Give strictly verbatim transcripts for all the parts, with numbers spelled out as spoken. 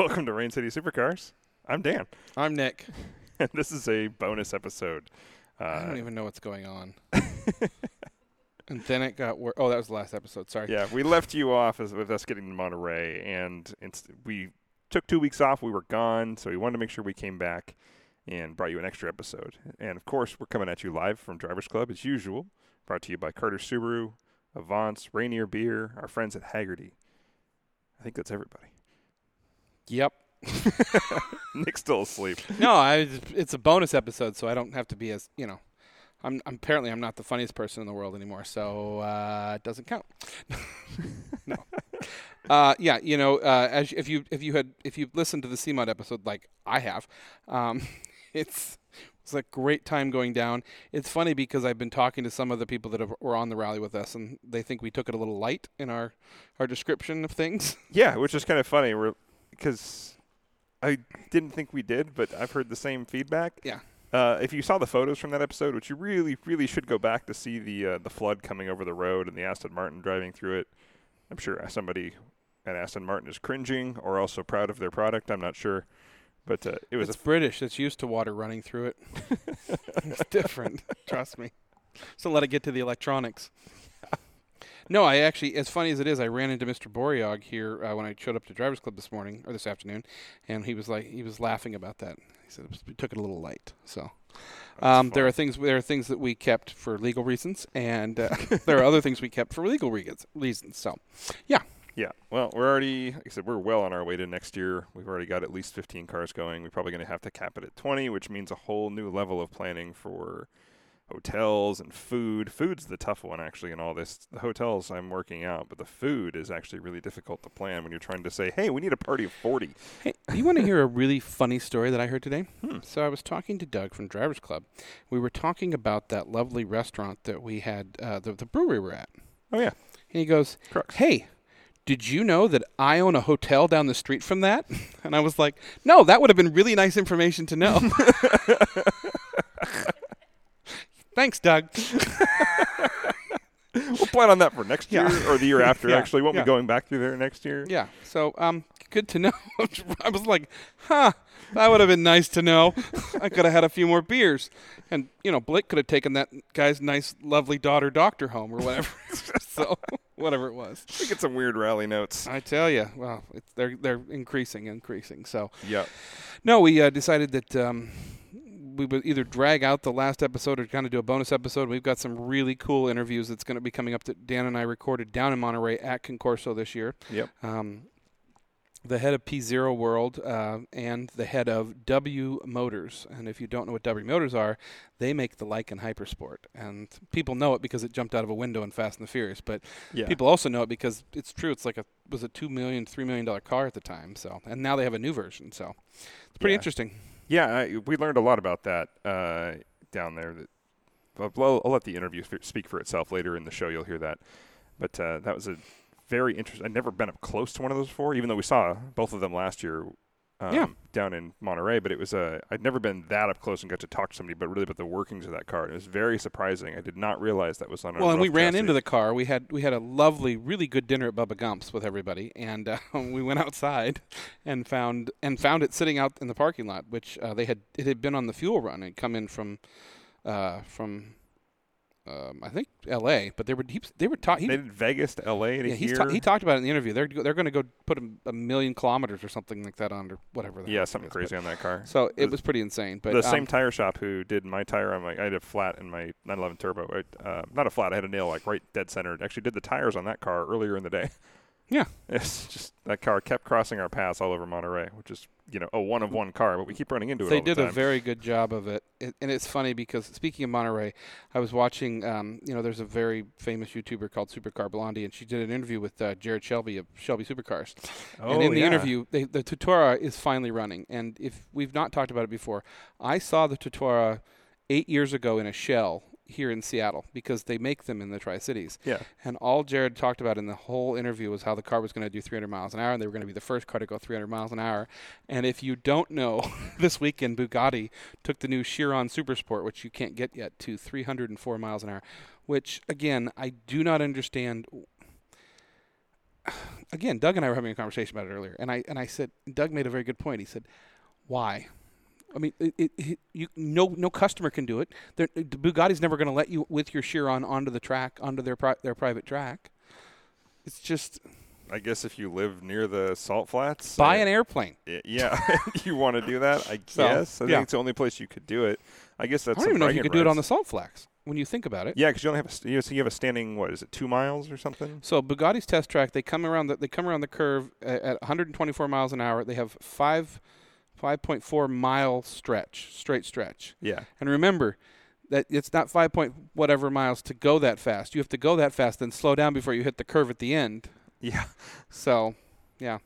Welcome to Rain City Supercars. I'm Dan. I'm Nick. And this is a bonus episode. Uh, I don't even know what's going on. And then it got worse. Oh, that was the last episode. Sorry. Yeah, we left you off as, with us getting to Monterey, and it's, we took two weeks off. We were gone, so we wanted to make sure we came back and brought you an extra episode. And, of course, we're coming at you live from Driver's Club, as usual, brought to you by Carter Subaru, Avance, Rainier Beer, our friends at Hagerty. I think that's everybody. Yep. Nick's still asleep. No, I, it's a bonus episode, so I don't have to be as, you know, I'm, I'm apparently I'm not the funniest person in the world anymore, so uh, it doesn't count. No. Uh, yeah, you know, uh, as if you if you had if you listened to the C M O D episode like I have, um, it's it's a great time going down. It's funny because I've been talking to some of the people that have, were on the rally with us, and they think we took it a little light in our our description of things. Yeah, which is kind of funny. We're because I didn't think we did, but I've heard the same feedback. Yeah. Uh, if you saw the photos from that episode, which you really, really should go back to see the uh, the flood coming over the road and the Aston Martin driving through it. I'm sure somebody at Aston Martin is cringing or also proud of their product. I'm not sure. But uh, it was It's a f- British. It's used to water running through it. It's different. Trust me. So let it get to the electronics. No, I actually, as funny as it is, I ran into Mister Boryog here uh, when I showed up to Driver's Club this morning, or this afternoon, and he was like, he was laughing about that. He said, we took it a little light. So um, there are things there are things that we kept for legal reasons, and uh, there are other things we kept for legal reasons. So, yeah. Yeah. Well, we're already, like I said, we're well on our way to next year. We've already got at least fifteen cars going. We're probably going to have to cap it at twenty, which means a whole new level of planning for hotels and food. Food's the tough one, actually, in all this. The hotels I'm working out, but the food is actually really difficult to plan when you're trying to say, hey, we need a party of forty. Hey, you want to hear a really funny story that I heard today? Hmm. So I was talking to Doug from Driver's Club. We were talking about that lovely restaurant that we had, uh, the, the brewery we're at. Oh, yeah. And he goes, Crux. Hey, did you know that I own a hotel down the street from that? And I was like, no, that would have been really nice information to know. Thanks, Doug. We'll plan on that for next year yeah. or the year after, yeah. actually. Won't yeah. be going back through there next year. Yeah. So um, good to know. I was like, huh, that would have been nice to know. I could have had a few more beers. And, you know, Blake could have taken that guy's nice, lovely daughter doctor home or whatever. So whatever it was. We get some weird rally notes. I tell you. Well, it's, they're, they're increasing, increasing. So, yeah. No, we uh, decided that um, – we would either drag out the last episode or kind of do a bonus episode. We've got some really cool interviews that's going to be coming up that Dan and I recorded down in Monterey at Concorso this year. Yep. Um, the head of P Zero World uh, and the head of W Motors. And if you don't know what W Motors are, they make the Lykan HyperSport. And people know it because it jumped out of a window in Fast and the Furious. But yeah. people also know it because it's true. It's like a was a two million dollars, three million dollars car at the time. So and now they have a new version. So it's pretty yeah. interesting. Yeah, I, we learned a lot about that uh, down there. I'll, I'll let the interview speak for itself later in the show. You'll hear that. But uh, that was a very interesting – I'd never been up close to one of those before, even though we saw both of them last year um, yeah. down in Monterey. But it was uh, – I'd never been that up close and got to talk to somebody, but really about the workings of that car. It was very surprising. I did not realize that was on our – Well, and we ran into the car. We had we had a lovely, really good dinner at Bubba Gump's with everybody, and uh, we went outside and found and found it sitting out in the parking lot, which uh, they had it had been on the fuel run. It had come in from uh, from um, I think L A, but they were he, they were talking. They did Vegas to L A to yeah, he's here. Ta- he talked about it in the interview. They're they're going to go put a, a million kilometers or something like that on or whatever. Yeah, something crazy on that car. So it, it was, was pretty insane. But the um, same tire shop who did my tire on my I had a flat in my nine eleven Turbo. Right? Uh, not a flat. I had a nail like right dead center. Actually, did the tires on that car earlier in the day. Yeah, it's just that car kept crossing our paths all over Monterey, which is you know a one of one car, but we keep running into it. They all the time. They did a very good job of it, it and it's funny because speaking of Monterey, I was watching. Um, you know, there's a very famous YouTuber called Supercar Blondie, and she did an interview with uh, Jared Shelby of Shelby Supercars. Oh, and in the yeah. interview, they, the Totora is finally running, and if we've not talked about it before, I saw the Totora eight years ago in a shell here in Seattle because they make them in the Tri-Cities. Yeah. And all Jared talked about in the whole interview was how the car was going to do three hundred miles an hour and they were going to be the first car to go three hundred miles an hour. And if you don't know, this weekend Bugatti took the new Chiron Supersport, which you can't get yet, to three hundred four miles an hour, which, again, I do not understand. again, Doug and I were having a conversation about it earlier, and I and I said, Doug made a very good point. He said, why? I mean, it, it, it, you no no customer can do it. They're, Bugatti's never going to let you with your Chiron onto the track, onto their pri- their private track. It's just. I guess if you live near the salt flats, buy uh, an airplane. Yeah, you want to do that? I guess. So, I think yeah. it's the only place you could do it. I guess that's. I don't even know if you could rights. do it on the salt flats. When you think about it, yeah, because you only have a, you have a standing, what is it, two miles or something? So Bugatti's test track, they come around the they come around the curve at, at one hundred twenty-four miles an hour. They have five five point four mile stretch, straight stretch. Yeah, and remember that it's not five point whatever miles to go that fast. You have to go that fast, then slow down before you hit the curve at the end. Yeah. So, yeah.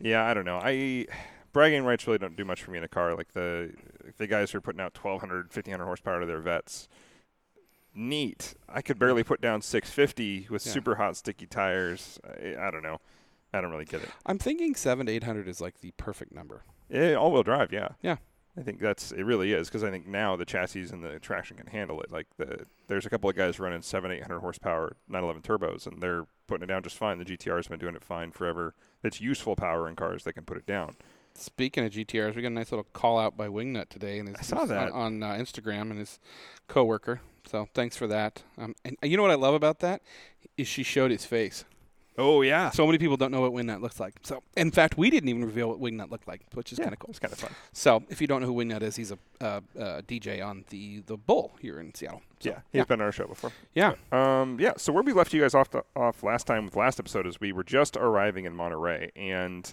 Yeah, I don't know. I bragging rights really don't do much for me in a car. Like the the guys who are putting out twelve hundred, fifteen hundred horsepower to their vets. Neat. I could barely put down six fifty with yeah. super hot sticky tires. I, I don't know. I don't really get it. I'm thinking seven to eight hundred is like the perfect number. Yeah, all-wheel drive, yeah. Yeah. I think that's it really is because I think now the chassis and the traction can handle it. Like the there's a couple of guys running seven, eight hundred horsepower nine eleven turbos, and they're putting it down just fine. The G T R's been doing it fine forever. It's useful power in cars that can put it down. Speaking of G T Rs, we got a nice little call out by Wingnut today, and his, I saw that on, on uh, Instagram and his coworker. So thanks for that. Um, and you know what I love about that is she showed his face. Oh, yeah. So many people don't know what Wingnut looks like. So, in fact, we didn't even reveal what Wingnut looked like, which is yeah, kind of cool. It's kind of fun. So, if you don't know who Wingnut is, he's a uh, uh, D J on the, the Bull here in Seattle. So, yeah, he's yeah. been on our show before. Yeah. But, um, yeah, so where we left you guys off, the, off last time with last episode is we were just arriving in Monterey, and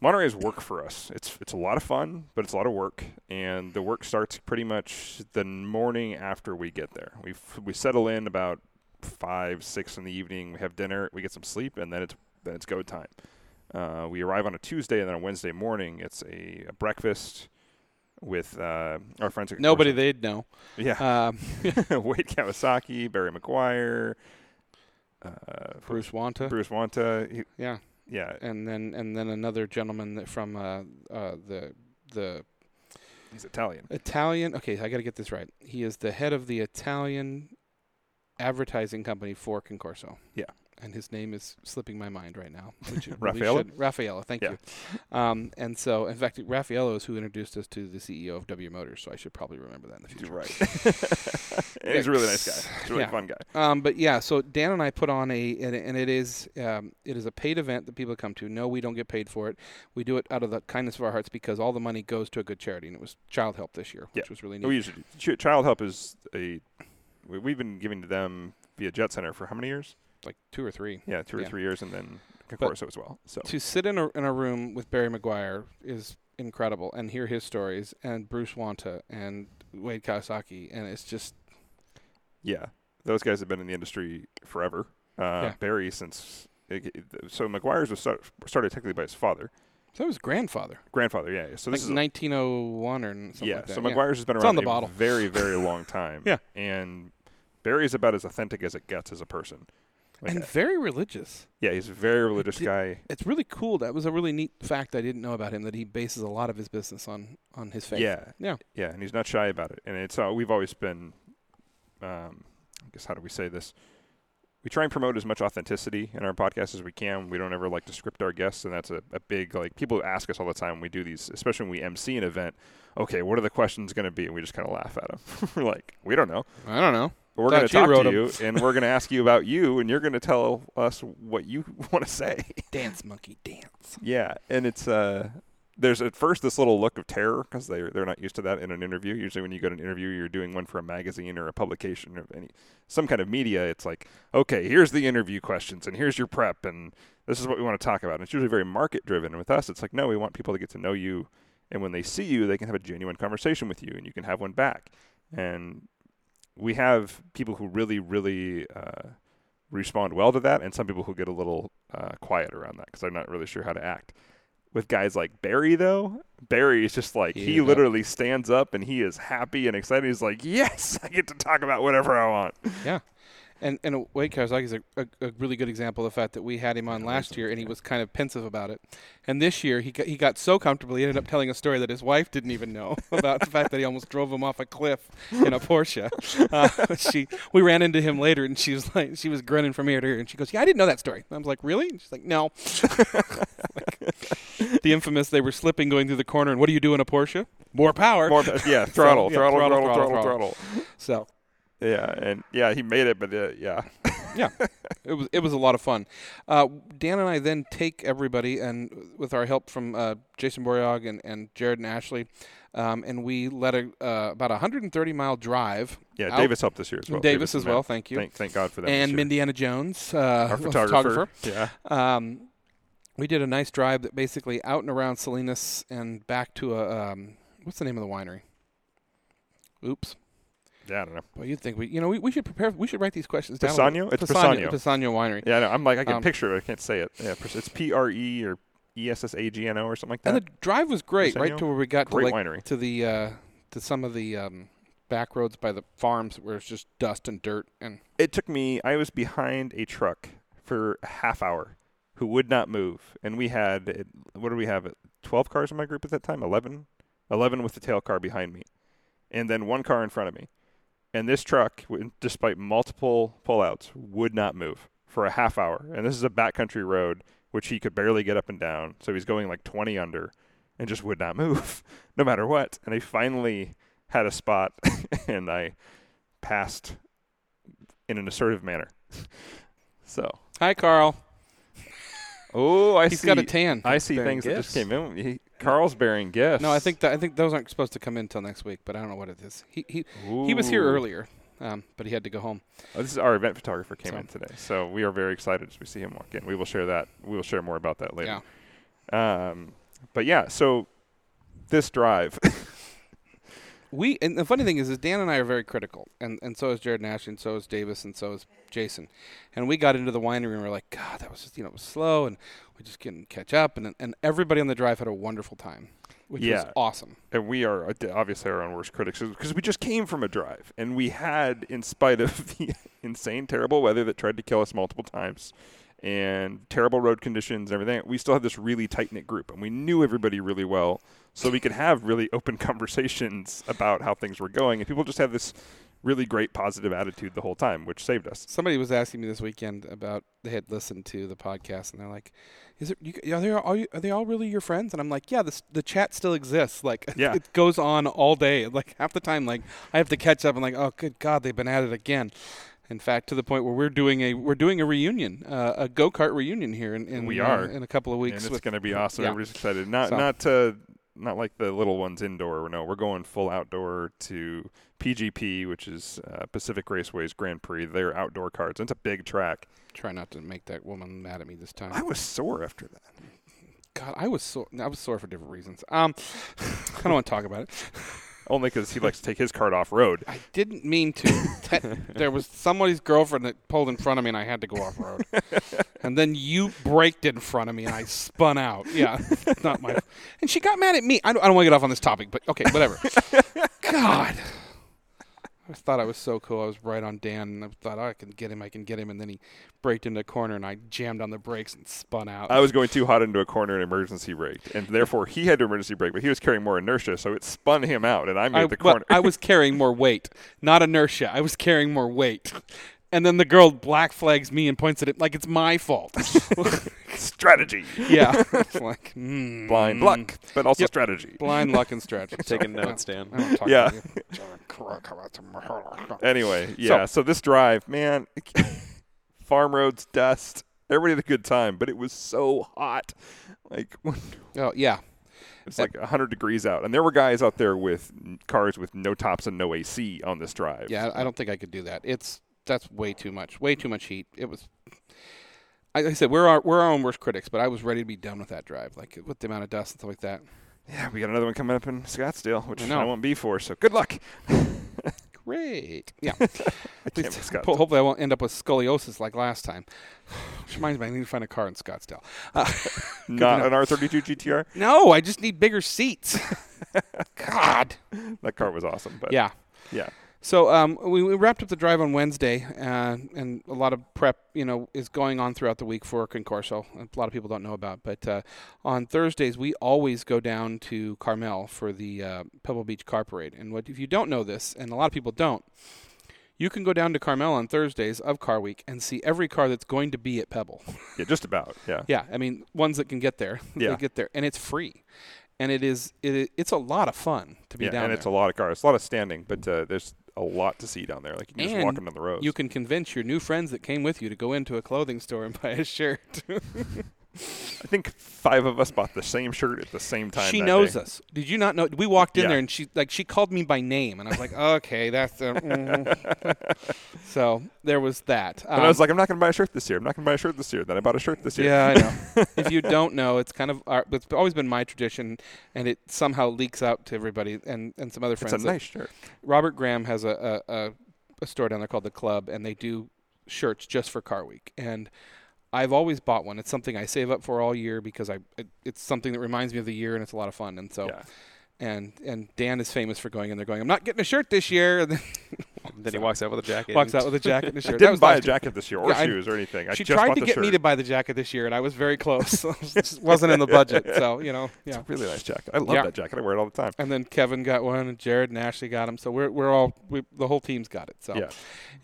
Monterey is work for us. It's it's a lot of fun, but it's a lot of work, and the work starts pretty much the morning after we get there. We we settle in about five, six in the evening. We have dinner, we get some sleep, and then it's then it's go time. Uh, we arrive on a Tuesday, and then on Wednesday morning, it's a, a breakfast with uh, our friends. At Nobody Concorso. They'd know. Yeah. Um. Wade Kawasaki, Barry Maguire, uh, Bruce Wanta. Bruce Wanta. He, yeah. Yeah. And then and then another gentleman that from uh, uh, the the. He's Italian. Italian. Okay, I got to get this right. He is the head of the Italian advertising company for Concorso. Yeah. And his name is slipping my mind right now. Which Raffaello? Should. Raffaello, thank yeah. you. Um, and so, in fact, Raffaello is who introduced us to the C E O of W Motors, so I should probably remember that in the future. You're right. He's a really nice guy. He's a really yeah. fun guy. Um, but, yeah, so Dan and I put on a, and, and it is um, it is a paid event that people come to. No, we don't get paid for it. We do it out of the kindness of our hearts because all the money goes to a good charity, and it was Child Help this year, which yeah. was really neat. We usually, Child Help is a... We've been giving to them via Jet Center for how many years? Like two or three. Yeah, two or yeah. three years, and then Concorso as well. So to sit in a in a room with Barry Maguire is incredible, and hear his stories, and Bruce Wanta, and Wade Kawasaki, and it's just yeah, those guys have been in the industry forever. Uh, yeah. Barry since it, so Maguire's was start, started technically by his father. So it was grandfather. Grandfather, yeah. yeah. So like this is nineteen oh one or something yeah, like that. So yeah, so Maguire's has been around a very, very long time. yeah. And Barry's about as authentic as it gets as a person. Like and that. very religious. Yeah, he's a very religious it, guy. It's really cool. That was a really neat fact I didn't know about him, that he bases a lot of his business on, on his faith. Yeah. Yeah. Yeah, and he's not shy about it. And it's uh, we've always been, um, I guess, how do we say this? We try and promote as much authenticity in our podcast as we can. We don't ever like to script our guests, and that's a, a big, like, people ask us all the time when we do these, especially when we M C an event, okay, what are the questions going to be? And we just kind of laugh at them. We're like, we don't know. I don't know. But we're going to talk to you, and we're going to ask you about you, and you're going to tell us what you want to say. Dance, monkey, dance. Yeah, and it's uh, there's at first this little look of terror because they they're not used to that in an interview. Usually, when you go to an interview, you're doing one for a magazine or a publication or any some kind of media. It's like, okay, here's the interview questions, and here's your prep, and this is what we want to talk about. And it's usually very market driven. And with us, it's like, no, we want people to get to know you, and when they see you, they can have a genuine conversation with you, and you can have one back, and we have people who really, really uh, respond well to that, and some people who get a little uh, quiet around that because they're not really sure how to act. With guys like Barry, though, Barry is just like, yeah. he literally stands up, and he is happy and excited. He's like, yes, I get to talk about whatever I want. Yeah. And and Wade Kawasaki is a, a, a really good example of the fact that we had him on last year, and he was kind of pensive about it. And this year, he got, he got so comfortable, he ended up telling a story that his wife didn't even know about the fact that he almost drove him off a cliff in a Porsche. Uh, she we ran into him later, and she was like, she was grinning from ear to ear, and she goes, "Yeah, I didn't know that story." And I was like, "Really?" And she's like, "No." Like, the infamous, they were slipping going through the corner, and what do you do in a Porsche? More power. More, yeah, throttle, so, yeah, throttle, throttle, throttle, throttle, throttle, throttle. So. Yeah, and yeah, he made it, but uh, yeah. Yeah, it was it was a lot of fun. Uh, Dan and I then take everybody, and with our help from uh, Jason Boryog and, and Jared and Ashley, um, and we led a, uh, about a one hundred thirty mile drive. Yeah, out. Davis helped this year as well. Davis, Davis as well, thank you. Thank, thank God for that. And Mindiana Jones, uh, our photographer. photographer. Yeah. Um, we did a nice drive that basically out and around Salinas and back to a, um, what's the name of the winery? Oops. Yeah, I don't know. Well, you'd think we, you know, we, we should prepare. We should write these questions down. Pessagno? It's Pessagno. Pessagno Winery. Yeah, I know. I'm like, I can um, picture it. I can't say it. Yeah, it's P R E or E S S A G N O or something like that. And the drive was great, Pessagno? Right to where we got great to, like, to the uh, to some of the um, back roads by the farms where it's just dust and dirt. And it took me. I was behind a truck for a half hour, who would not move, and we had what do we have? twelve cars in my group at that time. Eleven, eleven with the tail car behind me, and then one car in front of me. And this truck, despite multiple pullouts, would not move for a half hour. And this is a backcountry road, which he could barely get up and down. So he's going like twenty under and just would not move no matter what. And I finally had a spot, and I passed in an assertive manner. So. Hi, Carl. Oh, I he's see. He's got a tan. I see bearing things gifts. That just came in. He, Carl's bearing gifts. No, I think that, I think those aren't supposed to come in until next week, but I don't know what it is. He he Ooh. He was here earlier, um, but he had to go home. Oh, this is our event photographer came so. in today, so we are very excited as we see him walk in. We will share that. We will share more about that later. Yeah. Um, but yeah, so this drive. We and the funny thing is, is Dan and I are very critical, and, and so is Jared Nash, and so is Davis, and so is Jason. And we got into the winery, and we were like, God, that was just, you know, it was slow, and we just couldn't catch up. And and everybody on the drive had a wonderful time, which yeah. was awesome. And we are obviously our own worst critics because we just came from a drive, and we had, in spite of the insane, terrible weather that tried to kill us multiple times, and terrible road conditions and everything, we still had this really tight-knit group, and we knew everybody really well. So we could have really open conversations about how things were going. And people just have this really great positive attitude the whole time, which saved us. Somebody was asking me this weekend about they had listened to the podcast, and they're like, "Is it? You, are they all? Are they all really your friends?" And I'm like, "Yeah, this, the chat still exists. Like, yeah. It goes on all day. Like half the time, like I have to catch up. I'm like, oh, good God, they've been at it again." In fact, to the point where we're doing a we're doing a reunion, uh, a go kart reunion here in, in we are. Uh, in a couple of weeks, and it's going to be awesome. Yeah. Everybody's excited. Not so. not. Uh, Not like the little ones indoor. No, we're going full outdoor to P G P, which is uh, Pacific Raceways Grand Prix. They're outdoor carts. It's a big track. Try not to make that woman mad at me this time. I was sore after that. God, I was sore. I was sore for different reasons. Um, I don't want to talk about it. Only because he likes to take his cart off road. I didn't mean to. That, there was somebody's girlfriend that pulled in front of me, and I had to go off road. And then you braked in front of me, and I spun out. Yeah, it's not my. And she got mad at me. I don't, I don't want to get off on this topic, but okay, whatever. God, I thought I was so cool. I was right on Dan, and I thought, oh, I can get him, I can get him. And then he braked into a corner, and I jammed on the brakes and spun out. I was going too hot into a corner and emergency braked, and therefore he had to emergency brake, but he was carrying more inertia, so it spun him out, and I made I, the corner. I was carrying more weight, not inertia. I was carrying more weight. And then the girl black flags me and points at it like it's my fault. Strategy. Yeah. It's like, mm, blind mm. luck, but also yep. strategy. Blind luck and strategy. Taking notes, Dan. I don't talk yeah. to you. Anyway, yeah. So, so this drive, man, farm roads, dust. Everybody had a good time, but it was so hot. Like, oh yeah. It's like one hundred degrees out. And there were guys out there with cars with no tops and no A C on this drive. Yeah, I don't think I could do that. It's That's way too much. Way too much heat. It was, like I said, we're our, we're our own worst critics, but I was ready to be done with that drive, like with the amount of dust and stuff like that. Yeah, we got another one coming up in Scottsdale, which I, I won't be for, so good luck. Great. Yeah. I can't po- hopefully I won't end up with scoliosis like last time. Which reminds me, I need to find a car in Scottsdale. Uh, Not an R thirty-two G T R? No, I just need bigger seats. God. That car was awesome. But yeah. Yeah. So um, we, we wrapped up the drive on Wednesday, uh, and a lot of prep, you know, is going on throughout the week for Concorso. A lot of people don't know about, but uh, on Thursdays we always go down to Carmel for the uh, Pebble Beach Car Parade. And what if you don't know this, and a lot of people don't, you can go down to Carmel on Thursdays of Car Week and see every car that's going to be at Pebble. Yeah, just about. Yeah. Yeah, I mean, ones that can get there, yeah. they get there, and it's free. And it is it it's a lot of fun to be yeah, down there. Yeah, and it's a lot of cars, a lot of standing, but uh, there's a lot to see down there. Like, you can and just walk them on the road. You can convince your new friends that came with you to go into a clothing store and buy a shirt. I think five of us bought the same shirt at the same time. She that knows day. us. Did you not know? We walked in yeah. there and she like she called me by name, and I was like, okay, that's a, mm. So there was that. Um, and I was like, I'm not going to buy a shirt this year. I'm not going to buy a shirt this year. Then I bought a shirt this year. Yeah, I know. If you don't know, it's kind of our, it's always been my tradition, and it somehow leaks out to everybody and, and some other friends. It's a nice shirt. Robert Graham has a a, a store down there called The Club, and they do shirts just for Car Week, and I've always bought one. It's something I save up for all year because I it, it's something that reminds me of the year, and it's a lot of fun. And so, yeah. and and Dan is famous for going in there going, I'm not getting a shirt this year. And then, then he walks out with a jacket. Walks out with a jacket and a shirt. I didn't buy a jacket this year or yeah, shoes I, or anything. I she just tried to get shirt. me to buy the jacket this year, and I was very close. It just wasn't in the budget. So, you know. Yeah. It's a really nice jacket. I love yeah. that jacket. I wear it all the time. And then Kevin got one, and Jared and Ashley got them. So we're we're all we, the whole team's got it. So yeah.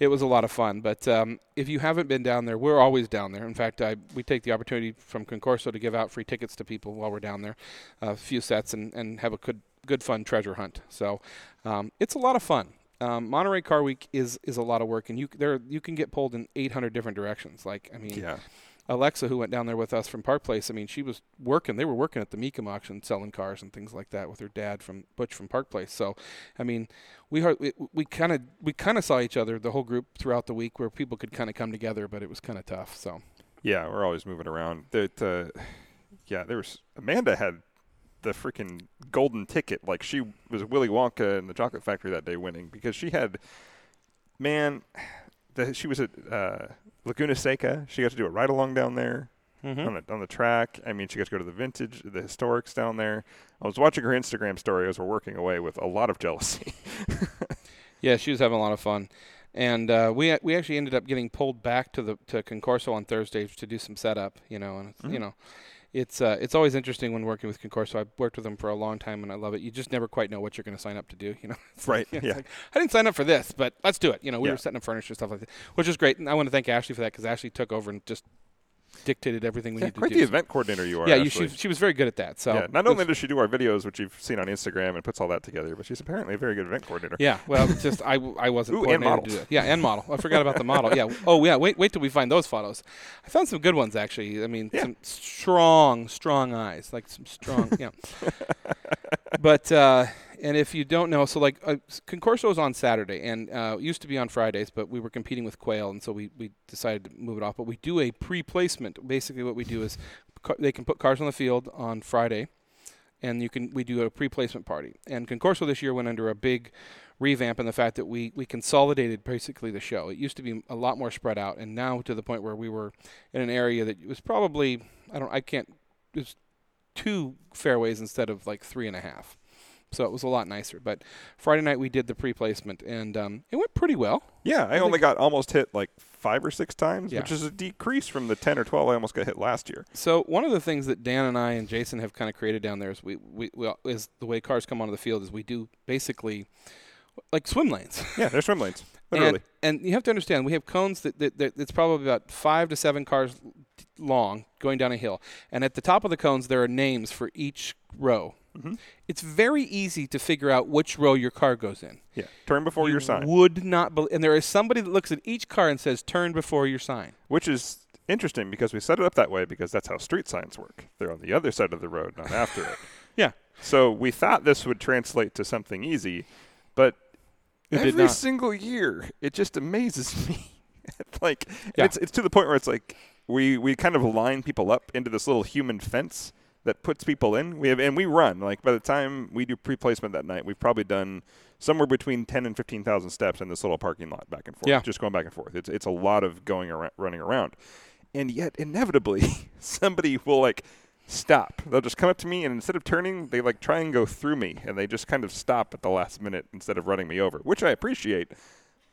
It was a lot of fun. But um, if you haven't been down there, we're always down there. In fact, I we take the opportunity from Concorso to give out free tickets to people while we're down there, a few sets, and, and have a good good fun treasure hunt. So um, it's a lot of fun. Um, Monterey Car Week is, is a lot of work, and you there you can get pulled in eight hundred different directions. Like, I mean, yeah. Alexa, who went down there with us from Park Place, I mean, she was working. They were working at the Mecum auction, selling cars and things like that with her dad from Butch from Park Place. So, I mean, we heard, we, we kind of we kind of saw each other, the whole group, throughout the week, where people could kind of come together, but it was kind of tough. So, yeah, we're always moving around. That uh, yeah, there was Amanda had the freaking golden ticket. Like, she was Willy Wonka in the Chocolate Factory that day winning, because she had, man, the, she was at uh, Laguna Seca. She got to do a ride-along down there mm-hmm. on, the, on the track. I mean, she got to go to the vintage, the historics down there. I was watching her Instagram story as we're working away with a lot of jealousy. Yeah, she was having a lot of fun. And uh, we we actually ended up getting pulled back to the to Concorso on Thursday to do some setup, you know, and, it's, mm-hmm. you know, It's uh, it's always interesting when working with Concorso. I've worked with them for a long time, and I love it. You just never quite know what you're going to sign up to do, you know. Right. Like, you know, yeah. Like, I didn't sign up for this, but let's do it. You know, we yeah. were setting up furniture and stuff like that, which is great. And I want to thank Ashley for that, because Ashley took over and just dictated everything we yeah, needed to do. Quite the event coordinator you are. Yeah, you, she she was very good at that. So yeah. Not only does she do our videos, which you've seen on Instagram, and puts all that together, but she's apparently a very good event coordinator. Yeah. Well, just I I wasn't Ooh, coordinated and to do that. Yeah, and model. I forgot about the model. Yeah. Oh yeah. Wait wait till we find those photos. I found some good ones, actually. I mean, yeah. some strong strong eyes, like some strong. yeah. But uh, and if you don't know, so like uh, Concorso is on Saturday, and uh, used to be on Fridays, but we were competing with Quail, and so we, we decided to move it off. But we do a pre-placement. Basically, what we do is ca- they can put cars on the field on Friday, and you can we do a pre-placement party. And Concorso this year went under a big revamp in the fact that we, we consolidated basically the show. It used to be a lot more spread out, and now to the point where we were in an area that was probably I don't I can't it was two fairways instead of like three and a half. So it was a lot nicer. But Friday night we did the pre-placement, and um, it went pretty well. Yeah, I, I only got almost hit like five or six times, yeah. which is a decrease from the ten or twelve I almost got hit last year. So one of the things that Dan and I and Jason have kind of created down there is we, we, we is the way cars come onto the field is we do basically like swim lanes. Yeah, they're swim lanes. Literally. And, and you have to understand, we have cones that, that, that it's probably about five to seven cars long going down a hill. And at the top of the cones, there are names for each row. Mm-hmm. It's very easy to figure out which row your car goes in. Yeah, turn before you your sign. Would not, be- and there is somebody that looks at each car and says, "Turn before your sign," which is interesting because we set it up that way because that's how street signs work. They're on the other side of the road, not after it. Yeah. So we thought this would translate to something easy, but it every single year, it just amazes me. Like yeah. it's it's to the point where it's like we we kind of line people up into this little human fence that puts people in. We have, and we run. Like, by the time we do pre-placement that night, we've probably done somewhere between ten and fifteen thousand steps in this little parking lot back and forth, yeah. just going back and forth. It's it's a lot of going around, running around. And yet, inevitably, somebody will, like, stop. They'll just come up to me, and instead of turning, they like try and go through me, and they just kind of stop at the last minute instead of running me over, which I appreciate.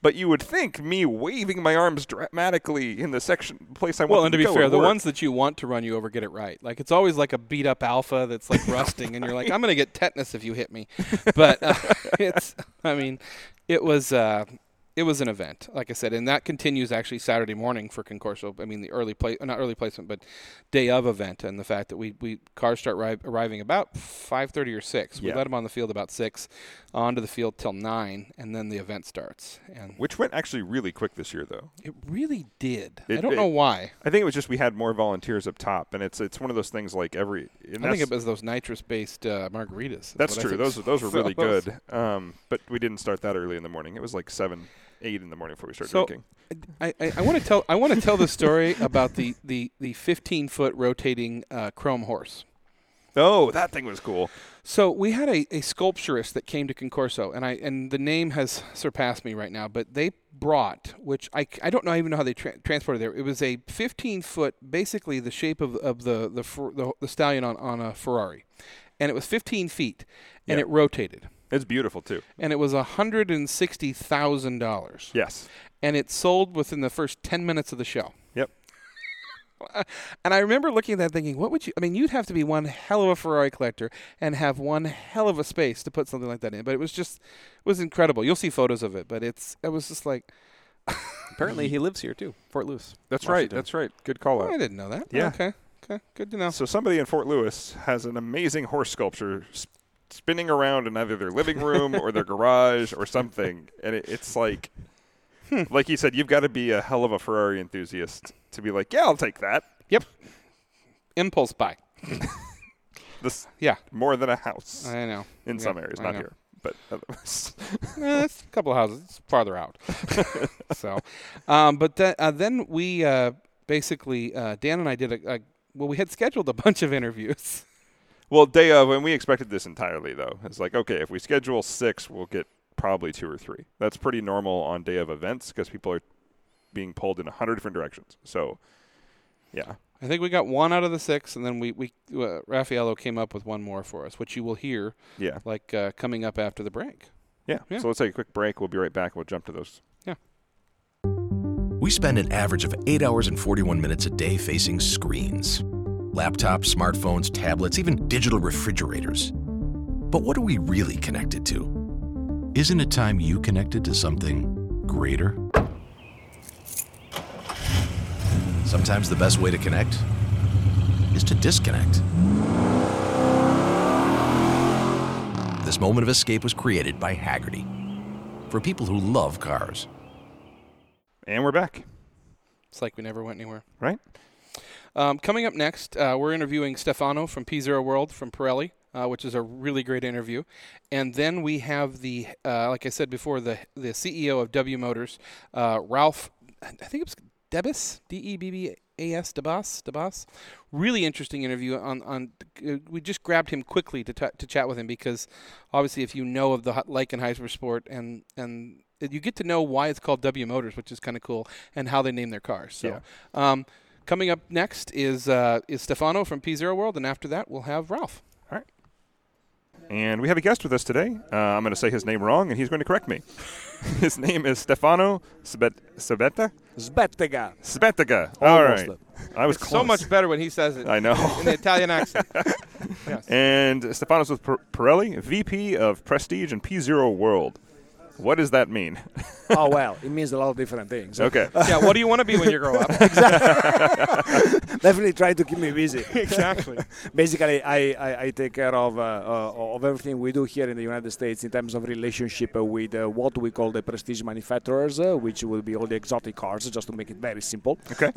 But you would think me waving my arms dramatically in the section place I well, want to go. Well, and to be fair, the ones that you want to run you over get it right. Like, it's always like a beat-up alpha that's, like, rusting, and you're like, I'm going to get tetanus if you hit me. But uh, it's, I mean, it was uh, it was an event, like I said. And that continues, actually, Saturday morning for Concorso. I mean, the early place, not early placement, but day of event, and the fact that we, we cars start ri- arriving about five thirty or six. We yeah. let them on the field about six, onto the field till nine, and then the event starts. And which went actually really quick this year, though. It really did. It, I don't it, know why. I think it was just we had more volunteers up top, and it's it's one of those things like every. I think it was those nitrous-based uh, margaritas. That's true. Those those were really those. good. Um, but we didn't start that early in the morning. It was like seven. Eight in the morning before we start so drinking. I, I, I want to tell I want to tell the story about the the the fifteen foot rotating uh, chrome horse. Oh, that thing was cool. So we had a, a sculpturist that came to Concorso, and I and the name has surpassed me right now. But they brought, which I, I don't know I even know how they tra- transported there. It was a fifteen foot, basically the shape of of the the the, the stallion on, on a Ferrari, and it was fifteen feet, and yep. it rotated. It's beautiful, too. And it was one hundred sixty thousand dollars. Yes. And it sold within the first ten minutes of the show. Yep. And I remember looking at that thinking, what would you – I mean, you'd have to be one hell of a Ferrari collector and have one hell of a space to put something like that in. But it was just – it was incredible. You'll see photos of it. But it's it was just like – Apparently he lives here, too, Fort Lewis. That's Washington. right. That's right. Good call out. Oh, I didn't know that. Yeah. Okay. Okay. Good to know. So somebody in Fort Lewis has an amazing horse sculpture sp- spinning around in either their living room or their garage or something, and it, it's like, hmm. like you said, you've got to be a hell of a Ferrari enthusiast to be like, yeah, I'll take that. Yep, impulse buy. This, yeah, more than a house. I know. In yeah, some areas, I not know. here, but otherwise, nah, it's a couple of houses. It's farther out. so, um, but that, uh, then we uh, basically uh, Dan and I did a, a well, we had scheduled a bunch of interviews. Well, day of, and we expected this entirely, though. It's like, okay, if we schedule six, we'll get probably two or three. That's pretty normal on day of events because people are being pulled in a hundred different directions. So, yeah. I think we got one out of the six, and then we, we uh, Raffaello came up with one more for us, which you will hear yeah. like uh, coming up after the break. Yeah. yeah. So let's take a quick break. We'll be right back. We'll jump to those. Yeah. We spend an average of eight hours and forty-one minutes a day facing screens. Laptops, smartphones, tablets, even digital refrigerators. But what are we really connected to? Isn't it time you connected to something greater? Sometimes the best way to connect is to disconnect. This moment of escape was created by Hagerty for people who love cars. And we're back. It's like we never went anywhere. Right? Um, coming up next, uh, we're interviewing Stefano from P Zero World from Pirelli, uh, which is a really great interview. And then we have the, uh, like I said before, the the C E O of W Motors, uh, Ralph, I think it was Debus, D E B B A S, Debus, Debus. Really interesting interview. On, on uh, we just grabbed him quickly to t- to chat with him because obviously if you know of the Lykan HyperSport and and you get to know why it's called W Motors, which is kind of cool, and how they name their cars. So. Yeah. Um, Coming up next is uh, is Stefano from P Zero World, and after that we'll have Ralph. All right. And we have a guest with us today. Uh, I'm going to say his name wrong, and he's going to correct me. His name is Stefano Sbet- Sbetta? Sbettega. Sbettega. All Almost right. I was it's close. So much better when he says it. I know. In the Italian accent. Yes. And Stefano's with Pirelli, V P of Prestige and P Zero World. What does that mean? Oh, well, it means a lot of different things. Okay. Yeah, what do you want to be when you grow up? Exactly. Definitely try to keep me busy. Exactly. Basically, I, I, I take care of uh, uh, of everything we do here in the United States in terms of relationship uh, with uh, what we call the prestige manufacturers, uh, which will be all the exotic cars, just to make it very simple. Okay.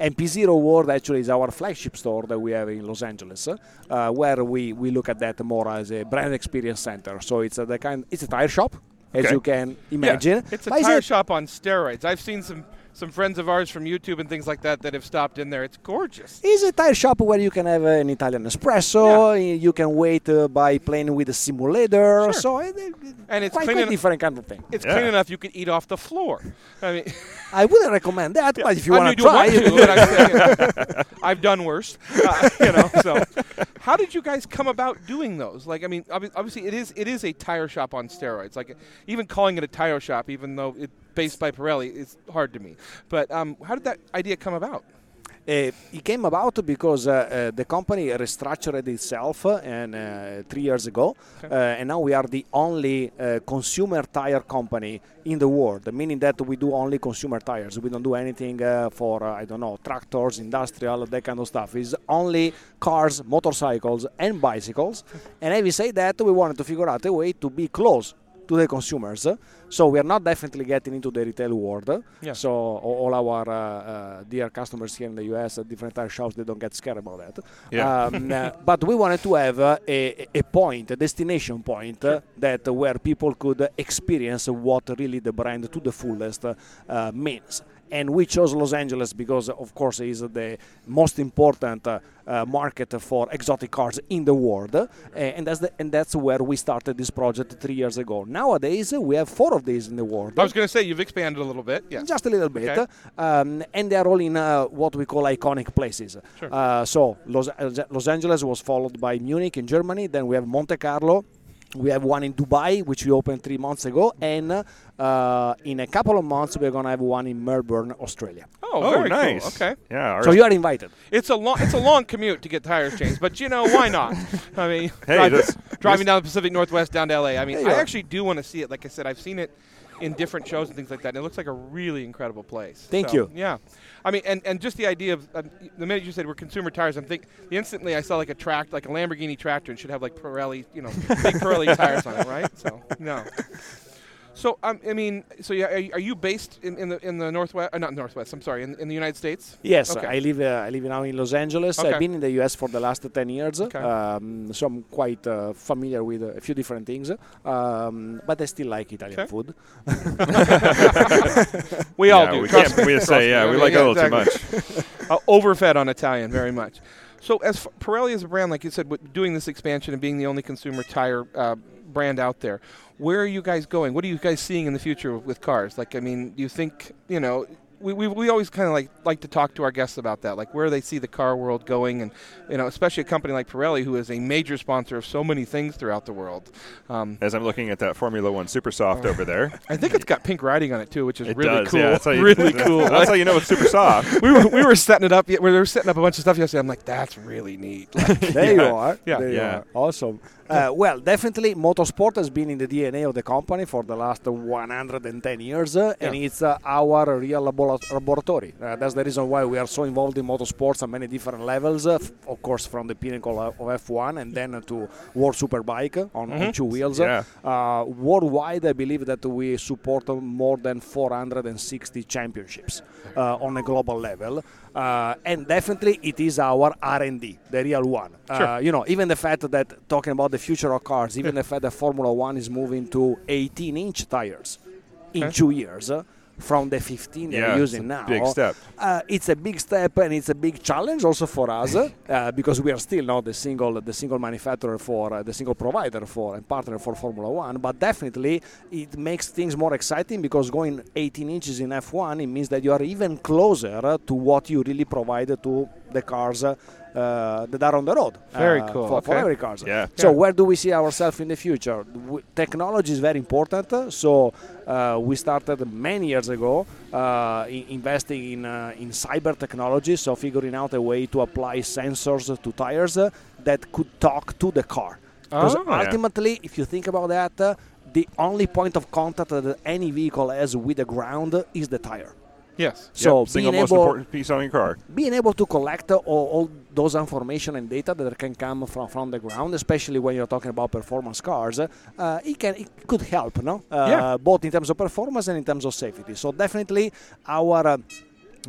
And P Zero World actually is our flagship store that we have in Los Angeles, uh, where we, we look at that more as a brand experience center. So it's a, the kind, it's a tire shop. As okay. you can imagine. Yeah. It's a tire shop on steroids. I've seen some some friends of ours from YouTube and things like that that have stopped in there. It's gorgeous. It's a tire shop where you can have an Italian espresso. Yeah. You can wait uh, by playing with a simulator. Sure. So it, it, and it's quite, quite en- different kind of thing. It's yeah. clean enough you can eat off the floor. I mean, I wouldn't recommend that, yeah. but if you I mean, try, want to try. I've done worse. Uh, you know. So, how did you guys come about doing those? Like, I mean, obviously it is it is a tire shop on steroids. Like, even calling it a tire shop, even though it's based by Pirelli, it's hard to me. But um, how did that idea come about? Uh, it came about because uh, uh, the company restructured itself uh, and uh, three years ago, okay. uh, and now we are the only uh, consumer tire company in the world, meaning that we do only consumer tires. We don't do anything uh, for, uh, I don't know, tractors, industrial, that kind of stuff. It's only cars, motorcycles, and bicycles. And having said that, we wanted to figure out a way to be close to the consumers, so we are not definitely getting into the retail world. Yeah. So all our uh, uh, dear customers here in the U S at different tire shops, they don't get scared about that. Yeah. Um, uh, but we wanted to have uh, a, a point, a destination point, uh, that uh, where people could experience what really the brand to the fullest uh, means. And we chose Los Angeles because, of course, it is the most important uh, uh, market for exotic cars in the world. Uh, and that's the, and that's where we started this project three years ago. Nowadays, we have four of these in the world. I was going to say, you've expanded a little bit. Yeah. Just a little bit. Okay. Um, and they're all in uh, what we call iconic places. Sure. Uh, so Los, Los Angeles was followed by Munich in Germany. Then we have Monte Carlo. We have one in Dubai, which we opened three months ago, and uh, in a couple of months we're gonna have one in Melbourne, Australia. Oh, oh very nice. Cool. Okay, yeah. So you are invited. It's a long, it's a long commute to get tires changed, but you know why not? I mean, hey, drive, this, driving this. down the Pacific Northwest down to L A. I mean, yeah, yeah. I actually do want to see it. Like I said, I've seen it in different shows and things like that, and it looks like a really incredible place. Thank so, you. Yeah. I mean, and, and just the idea of, um, the minute you said we're consumer tires, I'm thinking, instantly I saw like a tract, like a Lamborghini tractor, and should have like Pirelli, you know, big Pirelli tires on it, right? So, no. So, um, I mean, so yeah, are, are you based in, in the in the Northwest, uh, not Northwest, I'm sorry, in, in the United States? Yes, okay. I live uh, I live now in Los Angeles. Okay. I've been in the U S for the last ten years, okay. um, so I'm quite uh, familiar with uh, a few different things, um, but I still like Italian okay. food. we yeah, all do. We, trust can't, me. we say, yeah, we like yeah, it a little exactly. too much. Uh, overfed on Italian, very much. So, as f- Pirelli as a brand, like you said, w- doing this expansion and being the only consumer tire uh, brand out there, where are you guys going? What are you guys seeing in the future with cars? Like, I mean, do you think, you know, we we, we always kind of like like to talk to our guests about that, like where they see the car world going, and, you know, especially a company like Pirelli, who is a major sponsor of so many things throughout the world. Um, As I'm looking at that Formula One Supersoft uh, over there. I think it's got pink writing on it, too, which is it really does, cool. Yeah, that's how you really cool. That's how you know it's Supersoft. we, were, we were setting it up. We were setting up a bunch of stuff yesterday. I'm like, that's really neat. Like, there yeah. you are. Yeah. There yeah. you are. Awesome. Uh, well, definitely, motorsport has been in the D N A of the company for the last one hundred ten years, uh, yeah. and it's uh, our real labo- laboratory. Uh, that's the reason why we are so involved in motorsports on many different levels, uh, f- of course, from the pinnacle of F one and then uh, to World Superbike on, mm-hmm. on two wheels. Yeah. Uh, worldwide, I believe that we support more than four hundred sixty championships uh, on a global level. Uh, and definitely, it is our R and D, the real one. Sure. Uh, you know, even the fact that, talking about the future of cars, even yeah. the fact that Formula One is moving to eighteen-inch tires in okay. two years uh, from the fifteen yeah, they're using now. Big step. Uh, it's a big step, and it's a big challenge also for us uh, because we are still not the single, the single manufacturer for uh, the single provider for and partner for Formula One. But definitely, it makes things more exciting because going eighteen inches in F one, it means that you are even closer uh, to what you really provide to the cars. Uh, Uh, that are on the road. Very uh, cool. For, okay. for every car. Yeah. So yeah. where do we see ourselves in the future? We, technology is very important. Uh, so uh, we started many years ago uh, in, investing in uh, in cyber technology. So figuring out a way to apply sensors to tires uh, that could talk to the car. Because oh, ultimately, yeah. if you think about that, uh, the only point of contact that any vehicle has with the ground is the tire. Yes. So yep. single most important piece on your car. Being able to collect uh, all, all those information and data that can come from, from the ground, especially when you're talking about performance cars, uh, it can it could help, no? Uh, yeah. Both in terms of performance and in terms of safety. So definitely our uh,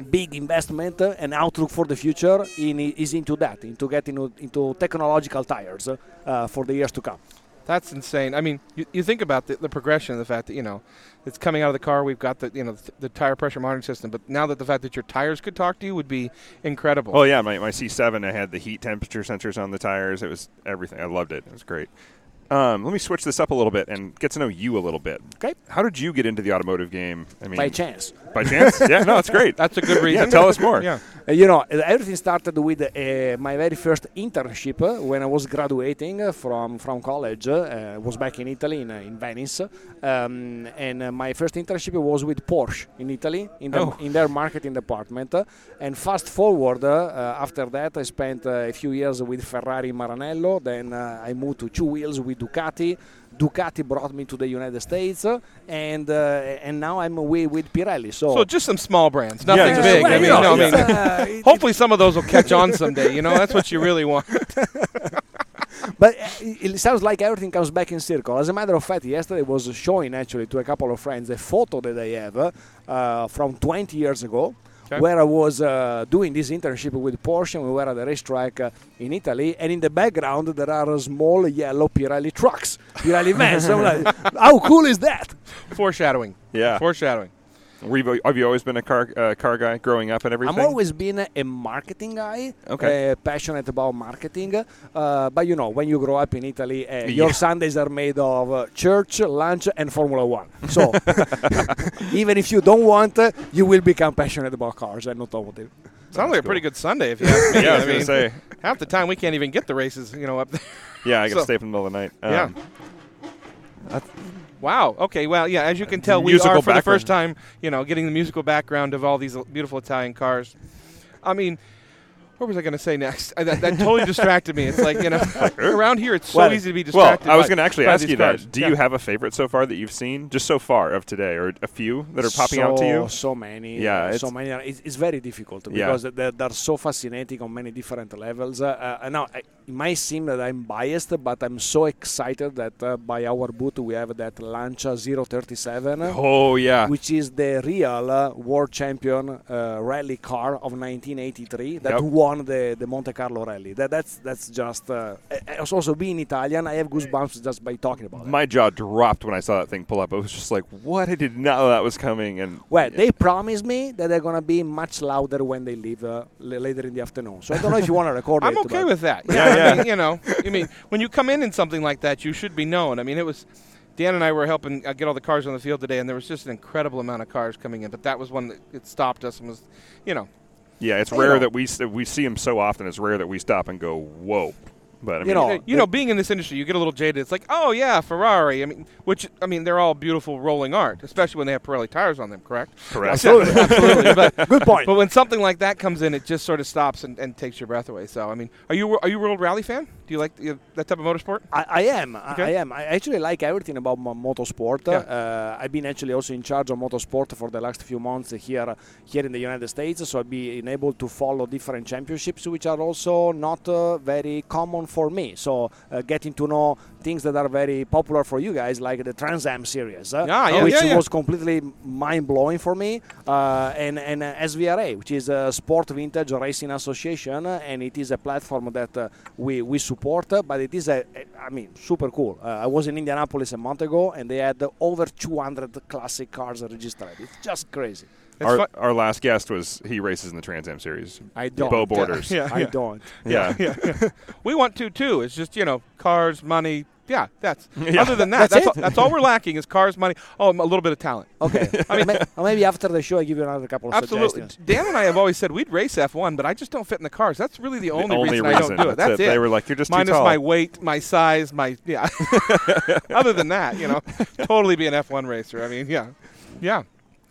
big investment uh, and outlook for the future in, is into that, into getting into technological tires uh, for the years to come. That's insane. I mean, you, you think about the, the progression of the fact that, you know, it's coming out of the car. We've got the, you know, the, the tire pressure monitoring system. But now that the fact that your tires could talk to you would be incredible. Oh, yeah. My, my C seven, I had the heat temperature sensors on the tires. It was everything. I loved it. It was great. Um, let me switch this up a little bit and get to know you a little bit. Okay. How did you get into the automotive game? I mean, by chance. By chance? Yeah, no, it's great. That's a good reason. Yeah, tell us more. Yeah. Uh, you know, everything started with uh, my very first internship uh, when I was graduating from, from college. Uh, I was back in Italy, in, uh, in Venice. Um, and uh, my first internship was with Porsche in Italy, in, the, oh. in their marketing department. And fast forward, uh, after that, I spent uh, a few years with Ferrari Maranello. Then uh, I moved to two wheels with Ducati. Ducati brought me to the United States, uh, and uh, and now I'm away with Pirelli. So, so just some small brands, nothing yeah, big. Well, I mean, no, yeah. I mean, uh, hopefully some of those will catch on someday. You know, that's what you really want. But it sounds like everything comes back in circle. As a matter of fact, yesterday I was showing actually to a couple of friends a photo that I have uh, from twenty years ago. Okay. Where I was uh, doing this internship with Porsche, and we were at the racetrack uh, in Italy, and in the background there are small yellow Pirelli trucks, Pirelli vans. So I'm like, how cool is that? Foreshadowing. Yeah. Foreshadowing. You, have you always been a car uh, car guy growing up and everything? I've always been a marketing guy, okay. uh, passionate about marketing. Uh, but you know, when you grow up in Italy, uh, yeah. your Sundays are made of uh, church, lunch, and Formula One. So even if you don't want, uh, you will become passionate about cars and automotive. Sounds That's like cool. a pretty good Sunday, if you ask me. Yeah, I was going to say. Half the time we can't even get the races, you know, up there. Yeah, I got to so, stay up in the middle of the night. Um, yeah. That's Wow. Okay. Well, yeah, as you can tell, we musical are, for background. the first time, you know, getting the musical background of all these beautiful Italian cars. I mean, what was I going to say next? I, that, that totally distracted me. It's like, you know, around here it's well, so easy to be distracted. Well, I was going to actually ask you cars. that. Do yeah. you have a favorite so far that you've seen, just so far of today, or a few that are popping so, out to you? So many. Yeah. So many. It's, it's very difficult because yeah. they're, they're so fascinating on many different levels. Uh, now, I, it might seem that I'm biased, but I'm so excited that uh, by our booth we have that Lancia zero thirty-seven. Oh, yeah. Which is the real uh, world champion uh, rally car of nineteen eighty-three that yep. won The, the Monte Carlo rally. That, that's that's just uh, also being Italian, I have goosebumps just by talking about it. My jaw dropped when I saw that thing pull up. I was just like, what? I did not know that was coming. And well, yeah. they promised me that they're gonna be much louder when they leave uh, l- later in the afternoon. So I don't know if you want to record. I'm it, okay with that. Yeah, yeah. I mean, you know, I mean, when you come in in something like that, you should be known. I mean, it was. Dan and I were helping get all the cars on the field today, and there was just an incredible amount of cars coming in. But that was one that it stopped us and was, you know. Yeah, it's rare know. that we we see them so often. It's rare that we stop and go, whoa. But I mean, you know, you know, being in this industry, you get a little jaded. It's like, oh yeah, Ferrari. I mean, which I mean, they're all beautiful rolling art, especially when they have Pirelli tires on them. Correct. Correct. Absolutely. Absolutely. But, good point. But when something like that comes in, it just sort of stops and, and takes your breath away. So I mean, are you are you a World Rally fan? Do you like the, uh, that type of motorsport? I, I am. Okay. I am. I actually like everything about my motorsport. Yeah. Uh, I've been actually also in charge of motorsport for the last few months here here in the United States. So I've been able to follow different championships, which are also not uh, very common for me. So uh, getting to know things that are very popular for you guys, like the Trans Am series, uh, ah, yeah, which yeah, yeah. was completely mind-blowing for me, uh, and, and uh, S V R A, which is a Sport Vintage Racing Association, uh, and it is a platform that uh, we, we support. But it is, a, a, I mean, super cool. Uh, I was in Indianapolis a month ago, and they had over two hundred classic cars registered. It's just crazy. It's our, our last guest was, he races in the Trans Am series. I don't. Bo Borders. Yeah, yeah, I yeah. don't. Yeah. yeah, yeah, yeah. We want to, too. It's just, you know, cars, money. Yeah, that's. Yeah. Other than that, that's, that's, all, that's all we're lacking is cars, money, oh, a little bit of talent. Okay. I mean, maybe after the show I give you another couple of absolutely. suggestions. Dan and I have always said we'd race F one, but I just don't fit in the cars. That's really the only, the only reason, reason I don't do it. That's, that's it. it. They were like, you're just minus too tall. Minus my weight, my size, my, yeah. Other than that, you know, totally be an F one racer. I mean, yeah. Yeah.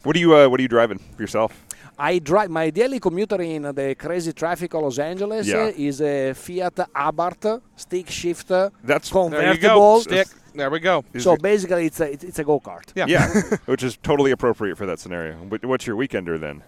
What are you, uh, what are you driving for yourself? I drive my daily commuter in the crazy traffic of Los Angeles yeah. is a Fiat Abarth stick shift That's, convertible. There you go. Stick. There we go. So basically, it's a it's a go-kart. Yeah, yeah. Which is totally appropriate for that scenario. What's your weekender then?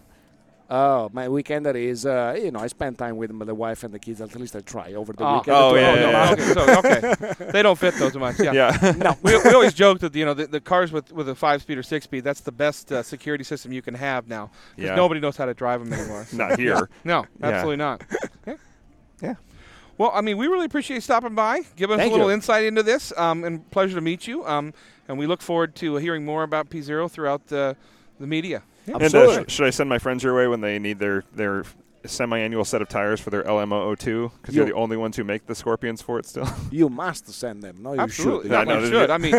Oh, my weekender is, uh, you know, I spend time with the wife and the kids. At least I try over the oh. weekend. Oh, yeah, yeah, yeah. Okay, so, okay. They don't fit those much. Yeah. yeah. No. We, we always joke that, you know, the, the cars with, with a five-speed or six-speed, that's the best uh, security system you can have now. Because yeah. nobody knows how to drive them anymore. So. Not here. No, absolutely yeah. not. Yeah. yeah. Well, I mean, we really appreciate you stopping by, giving us Thank a little you. insight into this, um, and pleasure to meet you. Um, and we look forward to hearing more about P Zero throughout the, the media. Yeah, and uh, sh- should I send my friends your way when they need their, their semi-annual set of tires for their L M O O two? Because you're the only ones who make the Scorpions for it still. You must send them. No, you Absolutely. should. Absolutely. No, should. I mean,